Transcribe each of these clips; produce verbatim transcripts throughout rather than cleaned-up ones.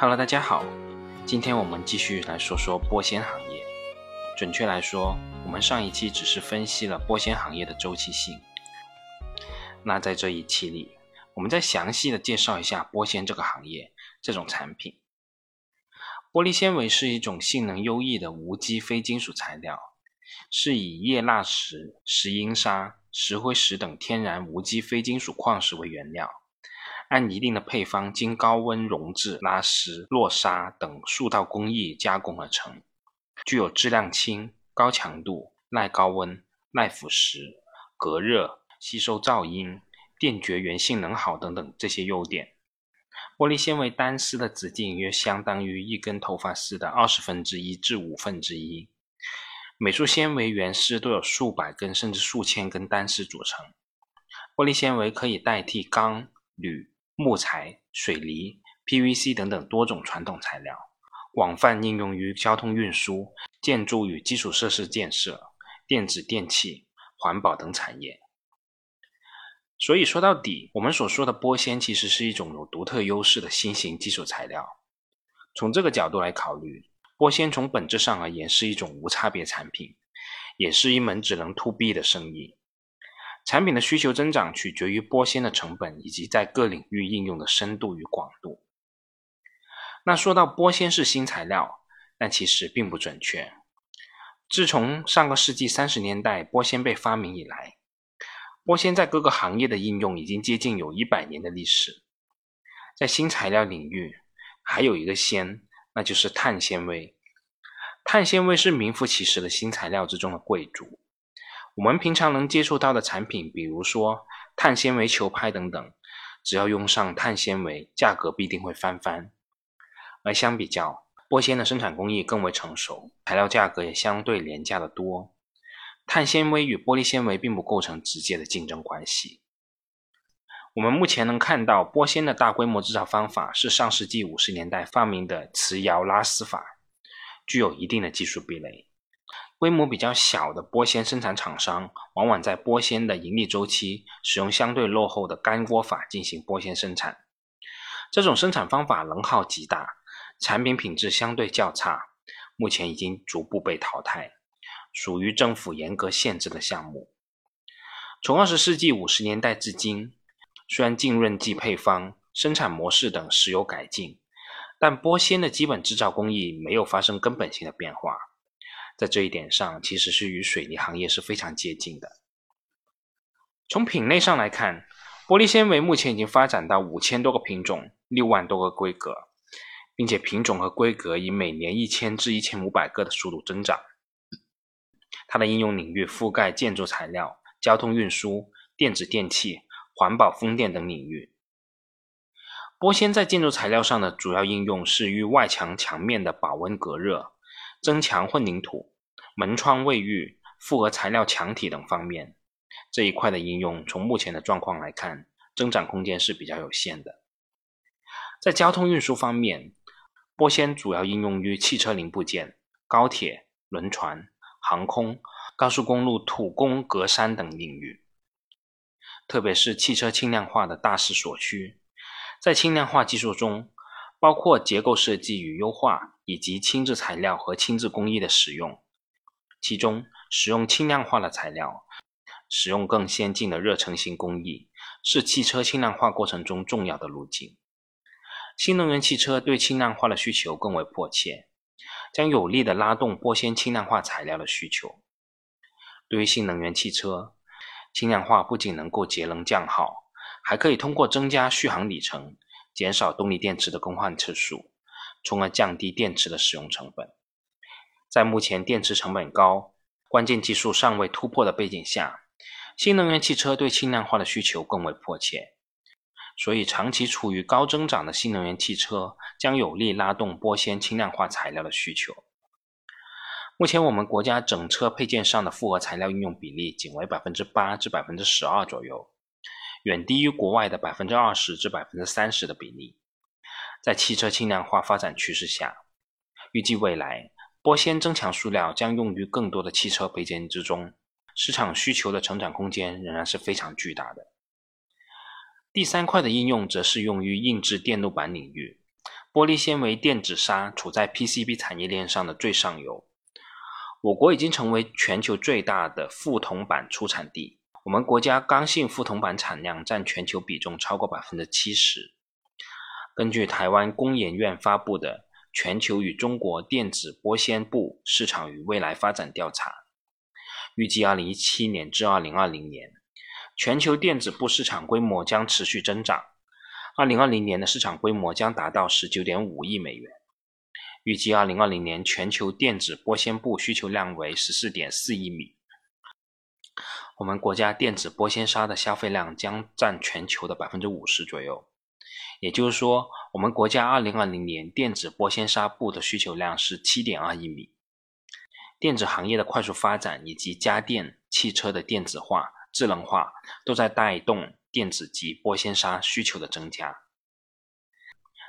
Hello， 大家好，今天我们继续来说说玻纤行业。准确来说，我们上一期只是分析了玻纤行业的周期性。那在这一期里，我们再详细的介绍一下玻纤这个行业，这种产品。玻璃纤维是一种性能优异的无机非金属材料，是以液蜡石、石英砂、石灰石等天然无机非金属矿石为原料。按一定的配方经高温溶质、拉丝、落砂等数道工艺加工而成，具有质量轻、高强度、耐高温、耐腐蚀、隔热、吸收噪音、电绝缘性能好等等这些优点。玻璃纤维单丝的直径约相当于一根头发丝的二十分之一至五分之一，每束纤维原丝都有数百根甚至数千根单丝组成。玻璃纤维可以代替钢、铝、木材、水泥、P V C 等等多种传统材料，广泛应用于交通运输、建筑与基础设施建设、电子电器、环保等产业。所以说到底，我们所说的玻纤其实是一种有独特优势的新型基础材料。从这个角度来考虑，玻纤从本质上而言是一种无差别产品，也是一门只能 to B 的生意。产品的需求增长取决于玻纤的成本以及在各领域应用的深度与广度。那说到玻纤是新材料，但其实并不准确。自从上个世纪三十年代玻纤被发明以来，玻纤在各个行业的应用已经接近有一百年的历史。在新材料领域，还有一个纤，那就是碳纤维。碳纤维是名副其实的新材料之中的贵族。我们平常能接触到的产品，比如说碳纤维球拍等等，只要用上碳纤维，价格必定会翻番。而相比较，玻纤的生产工艺更为成熟，材料价格也相对廉价的多。碳纤维与玻璃纤维并不构成直接的竞争关系。我们目前能看到玻纤的大规模制造方法是上世纪五十年代发明的磁窑拉丝法，具有一定的技术壁垒。规模比较小的玻纤生产厂商往往在玻纤的盈利周期使用相对落后的干锅法进行玻纤生产，这种生产方法能耗极大，产品品质相对较差，目前已经逐步被淘汰，属于政府严格限制的项目。从二十世纪五十年代至今，虽然浸润剂配方、生产模式等时有改进，但玻纤的基本制造工艺没有发生根本性的变化，在这一点上其实是与水泥行业是非常接近的。从品类上来看，玻璃纤维目前已经发展到五千多个品种、六万多个规格，并且品种和规格以每年一千至一千五百个的速度增长。它的应用领域覆盖建筑材料、交通运输、电子电器、环保风电等领域。玻纤在建筑材料上的主要应用是与外墙墙面的保温隔热、增强混凝土、门窗卫浴、复合材料墙体等方面，这一块的应用从目前的状况来看，增长空间是比较有限的。在交通运输方面，玻纤主要应用于汽车零部件、高铁、轮船、航空、高速公路土工格栅等领域，特别是汽车轻量化的大势所趋。在轻量化技术中，包括结构设计与优化以及轻质材料和轻质工艺的使用，其中使用轻量化的材料，使用更先进的热成型工艺，是汽车轻量化过程中重要的路径。新能源汽车对轻量化的需求更为迫切，将有力地拉动玻纤轻量化材料的需求。对于新能源汽车，轻量化不仅能够节能降耗，还可以通过增加续航里程，减少动力电池的更换次数，从而降低电池的使用成本。在目前电池成本高、关键技术尚未突破的背景下，新能源汽车对轻量化的需求更为迫切，所以长期处于高增长的新能源汽车将有力拉动玻纤轻量化材料的需求。目前我们国家整车配件上的复合材料应用比例仅为 百分之八 至 百分之十二 左右，远低于国外的 百分之二十 至 百分之三十 的比例。在汽车轻量化发展趋势下，预计未来玻纤增强塑料将用于更多的汽车配件之中，市场需求的成长空间仍然是非常巨大的。第三块的应用则是用于硬质电路板领域，玻璃纤维电子纱处在 P C B 产业链上的最上游。我国已经成为全球最大的副铜板出产地，我们国家刚性副铜板产量占全球比重超过 百分之七十。 根据台湾工研院发布的全球与中国电子玻纤布市场与未来发展调查，预计二零一七年至二零二零年全球电子布市场规模将持续增长，二零二零年的市场规模将达到 十九点五亿美元。预计二零二零年全球电子玻纤布需求量为 十四点四亿米。我们国家电子玻纤纱的消费量将占全球的 百分之五十 左右，也就是说我们国家二零二零年电子玻纤纱布的需求量是 七点二亿米。电子行业的快速发展以及家电、汽车的电子化、智能化都在带动电子及玻纤纱需求的增加。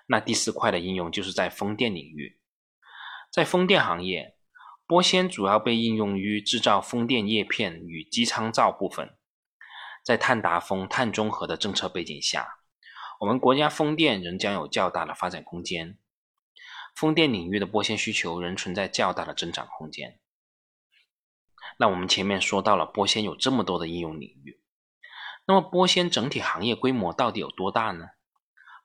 那第四块的应用就是在风电领域。在风电行业，玻纤主要被应用于制造风电叶片与机舱罩部分。在碳达峰、碳中和的政策背景下，我们国家风电仍将有较大的发展空间。风电领域的玻纤需求仍存在较大的增长空间。那我们前面说到了玻纤有这么多的应用领域，那么玻纤整体行业规模到底有多大呢？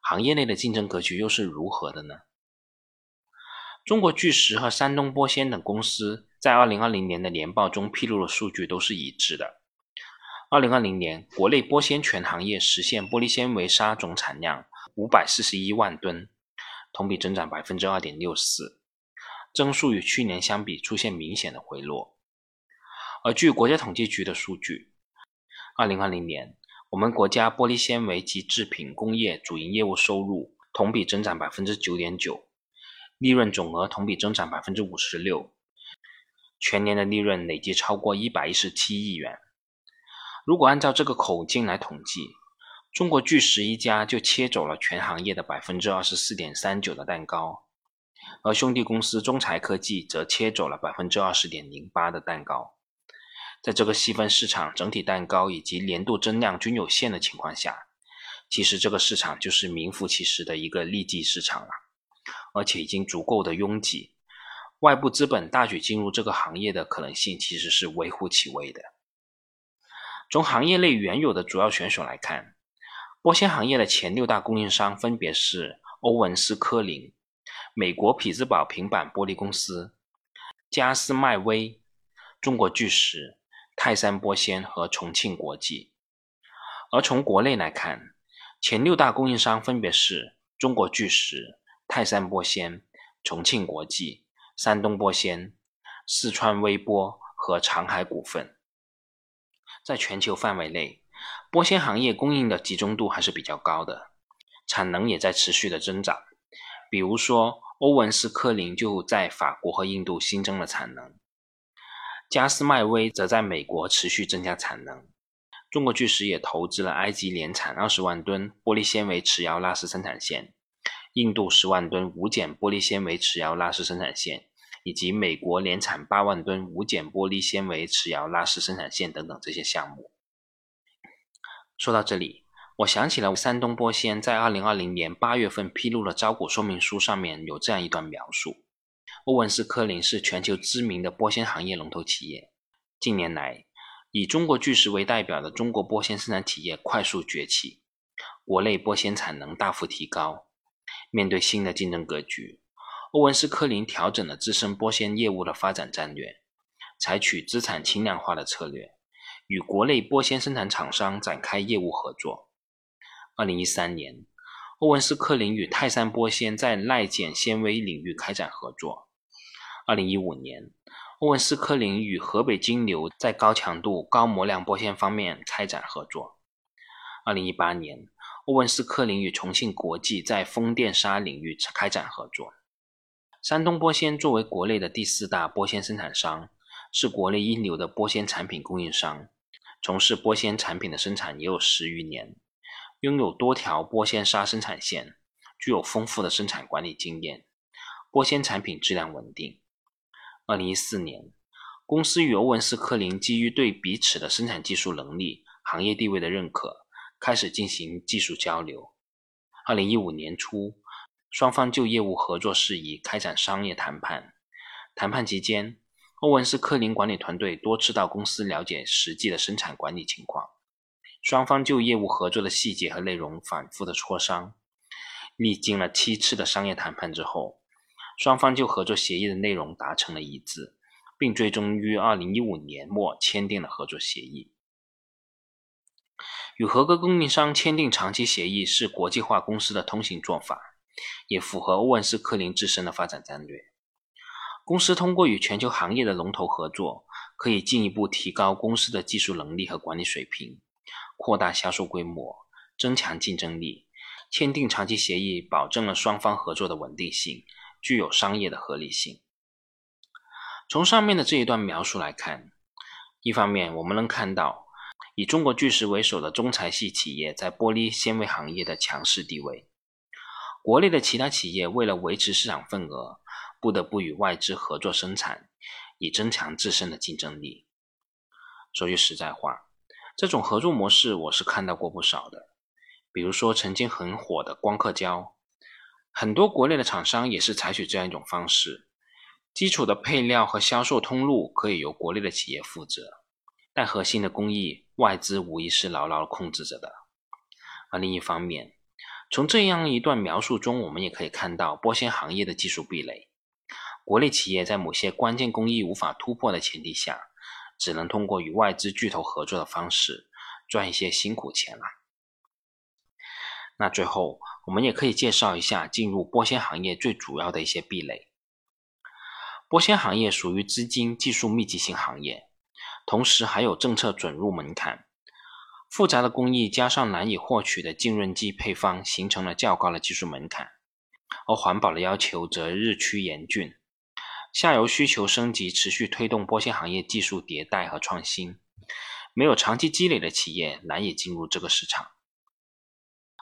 行业内的竞争格局又是如何的呢？中国巨石和山东玻纤等公司在二零二零年的年报中披露的数据都是一致的。二零二零年国内玻纤全行业实现玻璃纤维纱总产量五百四十一万吨，同比增长 百分之二点六四， 增速与去年相比出现明显的回落。而据国家统计局的数据，二零二零年我们国家玻璃纤维及制品工业主营业务收入同比增长 百分之九点九， 利润总额同比增长 百分之五十六， 全年的利润累计超过一百一十七亿元。如果按照这个口径来统计，中国巨石一家就切走了全行业的 百分之二十四点三九 的蛋糕，而兄弟公司中材科技则切走了 百分之二十点零八 的蛋糕。在这个细分市场整体蛋糕以及年度增量均有限的情况下，其实这个市场就是名副其实的一个利基市场了，而且已经足够的拥挤，外部资本大举进入这个行业的可能性其实是微乎其微的。从行业内原有的主要选手来看，玻纤行业的前六大供应商分别是欧文斯科林、美国匹兹堡平板玻璃公司、佳斯麦威、中国巨石、泰山玻纤和重庆国际。而从国内来看，前六大供应商分别是中国巨石、泰山玻纤、重庆国际、山东玻纤、四川微玻和长海股份。在全球范围内，玻纤行业供应的集中度还是比较高的，产能也在持续的增长。比如说，欧文斯科林就在法国和印度新增了产能，佳斯麦威则在美国持续增加产能，中国巨石也投资了埃及联产二十万吨玻璃纤维齿摇拉丝生产线，印度十万吨无碱玻璃纤维齿摇拉丝生产线，以及美国联产八万吨无碱玻璃纤维齿摇拉丝生产线等等这些项目。说到这里，我想起了山东玻纤在二零二零年八月份披露的招股说明书上面有这样一段描述。欧文斯科林是全球知名的玻纤行业龙头企业，近年来以中国巨石为代表的中国玻纤生产企业快速崛起，国内玻纤产能大幅提高。面对新的竞争格局，欧文斯科林调整了自身玻纤业务的发展战略，采取资产轻量化的策略，与国内玻纤生产厂商展开业务合作。二零一三年欧文斯科林与泰山玻纤在耐碱纤维领域开展合作。二零一五年欧文斯科林与河北金牛在高强度高模量玻纤方面开展合作。二零一八年欧文斯科林与重庆国际在风电纱领域开展合作。山东玻纤作为国内的第四大玻纤生产商，是国内一流的玻纤产品供应商，从事玻纤产品的生产也有十余年，拥有多条玻纤纱生产线，具有丰富的生产管理经验，玻纤产品质量稳定。二零一四年公司与欧文斯科林基于对彼此的生产技术能力、行业地位的认可，开始进行技术交流。二零一五年初双方就业务合作事宜开展商业谈判。谈判期间，欧文斯科林管理团队多次到公司了解实际的生产管理情况，双方就业务合作的细节和内容反复的磋商。历经了七次的商业谈判之后，双方就合作协议的内容达成了一致，并最终于二零一五年末签订了合作协议。与合格供应商签订长期协议是国际化公司的通行做法，也符合欧文斯科林自身的发展战略。公司通过与全球行业的龙头合作，可以进一步提高公司的技术能力和管理水平，扩大销售规模，增强竞争力。签订长期协议保证了双方合作的稳定性，具有商业的合理性。从上面的这一段描述来看，一方面我们能看到以中国巨石为首的中材系企业在玻璃纤维行业的强势地位，国内的其他企业为了维持市场份额，不得不与外资合作生产，以增强自身的竞争力。说句实在话，这种合作模式我是看到过不少的，比如说曾经很火的光刻胶，很多国内的厂商也是采取这样一种方式，基础的配料和销售通路可以由国内的企业负责，但核心的工艺外资无疑是牢牢控制着的。而另一方面，从这样一段描述中，我们也可以看到玻纤行业的技术壁垒，国内企业在某些关键工艺无法突破的前提下，只能通过与外资巨头合作的方式赚一些辛苦钱了。那最后我们也可以介绍一下进入玻纤行业最主要的一些壁垒。玻纤行业属于资金技术密集型行业，同时还有政策准入门槛，复杂的工艺加上难以获取的浸润剂配方，形成了较高的技术门槛，而环保的要求则日趋严峻。下游需求升级持续推动玻纤行业技术迭代和创新，没有长期积累的企业难以进入这个市场。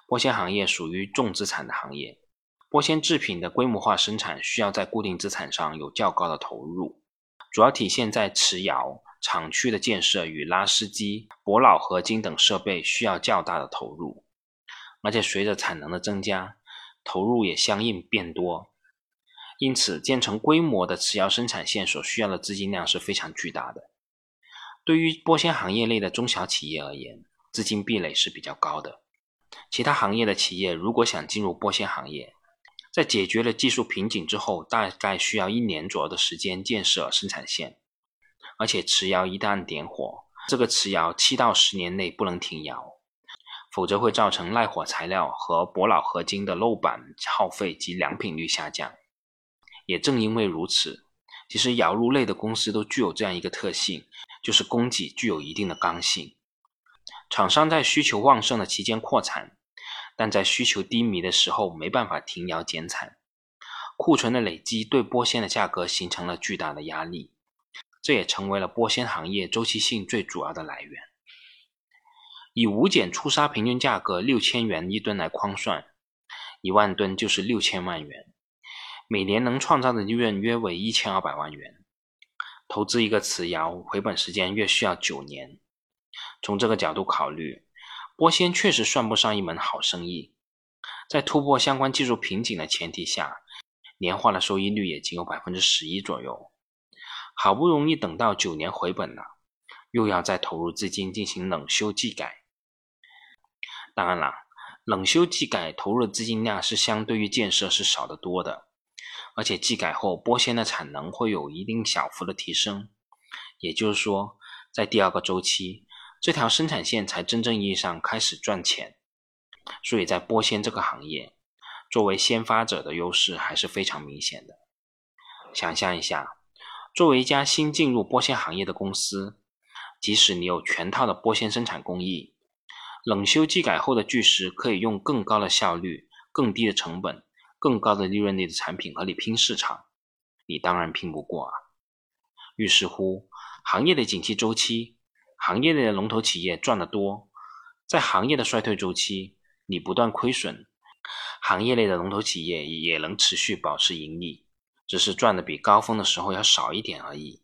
玻纤行业属于重资产的行业，玻纤制品的规模化生产需要在固定资产上有较高的投入，主要体现在磁窑、厂区的建设与拉丝机、铂老合金等设备需要较大的投入，而且随着产能的增加，投入也相应变多，因此建成规模的磁窑生产线所需要的资金量是非常巨大的。对于玻纤行业内的中小企业而言，资金壁垒是比较高的。其他行业的企业如果想进入玻纤行业，在解决了技术瓶颈之后，大概需要一年左右的时间建设生产线，而且磁窑一旦点火，这个磁窑七到十年内不能停窑，否则会造成耐火材料和铂老合金的漏板耗费及良品率下降。也正因为如此，其实窑炉类的公司都具有这样一个特性，就是供给具有一定的刚性。厂商在需求旺盛的期间扩产，但在需求低迷的时候没办法停窑减产，库存的累积对玻纤的价格形成了巨大的压力，这也成为了玻纤行业周期性最主要的来源。以无减粗砂平均价格六千元一吨来框算，一万吨就是六千万元，每年能创造的利润约为一千二百万元。投资一个磁窑回本时间约需要九年。从这个角度考虑，玻纤确实算不上一门好生意。在突破相关技术瓶颈的前提下，年化的收益率也仅有 百分之十一 左右。好不容易等到九年回本了，又要再投入资金进行冷修技改。当然了，冷修技改投入的资金量是相对于建设是少得多的，而且技改后玻纤的产能会有一定小幅的提升，也就是说在第二个周期，这条生产线才真正意义上开始赚钱。所以在玻纤这个行业，作为先发者的优势还是非常明显的。想象一下，作为一家新进入玻纤行业的公司，即使你有全套的玻纤生产工艺，冷修技改后的巨石可以用更高的效率、更低的成本、更高的利润率的产品和你拼市场，你当然拼不过啊。于是乎，行业的景气周期，行业内的龙头企业赚得多，在行业的衰退周期，你不断亏损，行业内的龙头企业也能持续保持盈利，只是赚的比高峰的时候要少一点而已。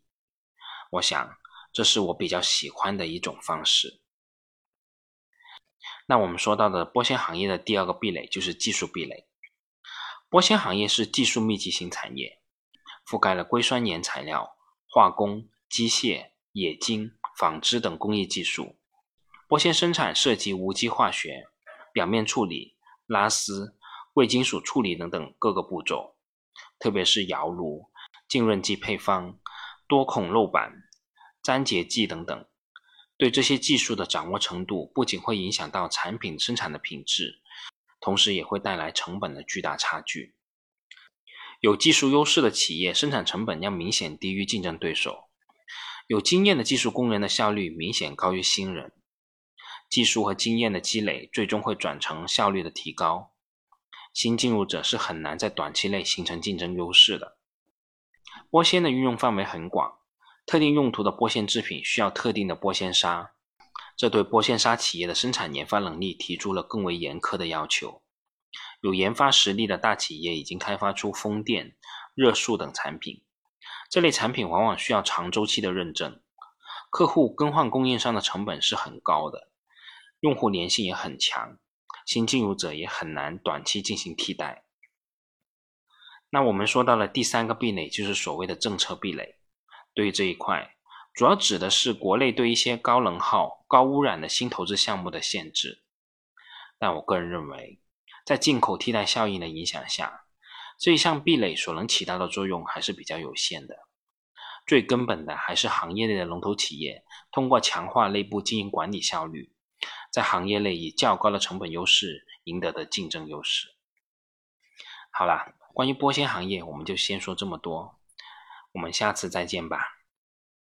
我想，这是我比较喜欢的一种方式。那我们说到的玻纤行业的第二个壁垒就是技术壁垒。玻纤行业是技术密集型产业，覆盖了硅酸盐材料、化工、机械、冶金、纺织等工艺技术。玻纤生产涉及无机化学、表面处理、拉丝、贵金属处理等等各个步骤，特别是窑炉、浸润剂配方、多孔漏板、粘结剂等等。对这些技术的掌握程度不仅会影响到产品生产的品质，同时也会带来成本的巨大差距。有技术优势的企业生产成本要明显低于竞争对手，有经验的技术工人的效率明显高于新人。技术和经验的积累最终会转成效率的提高，新进入者是很难在短期内形成竞争优势的。玻纤的运用范围很广，特定用途的玻纤制品需要特定的玻纤纱，这对玻纤纱企业的生产研发能力提出了更为严苛的要求。有研发实力的大企业已经开发出风电、热束等产品，这类产品往往需要长周期的认证，客户更换供应商的成本是很高的，用户粘性也很强，新进入者也很难短期进行替代。那我们说到了第三个壁垒，就是所谓的政策壁垒。对于这一块，主要指的是国内对一些高能耗、高污染的新投资项目的限制。但我个人认为，在进口替代效应的影响下，这一项壁垒所能起到的作用还是比较有限的。最根本的还是行业内的龙头企业通过强化内部经营管理效率，在行业内以较高的成本优势赢得的竞争优势。好啦，关于玻纤行业我们就先说这么多，我们下次再见吧。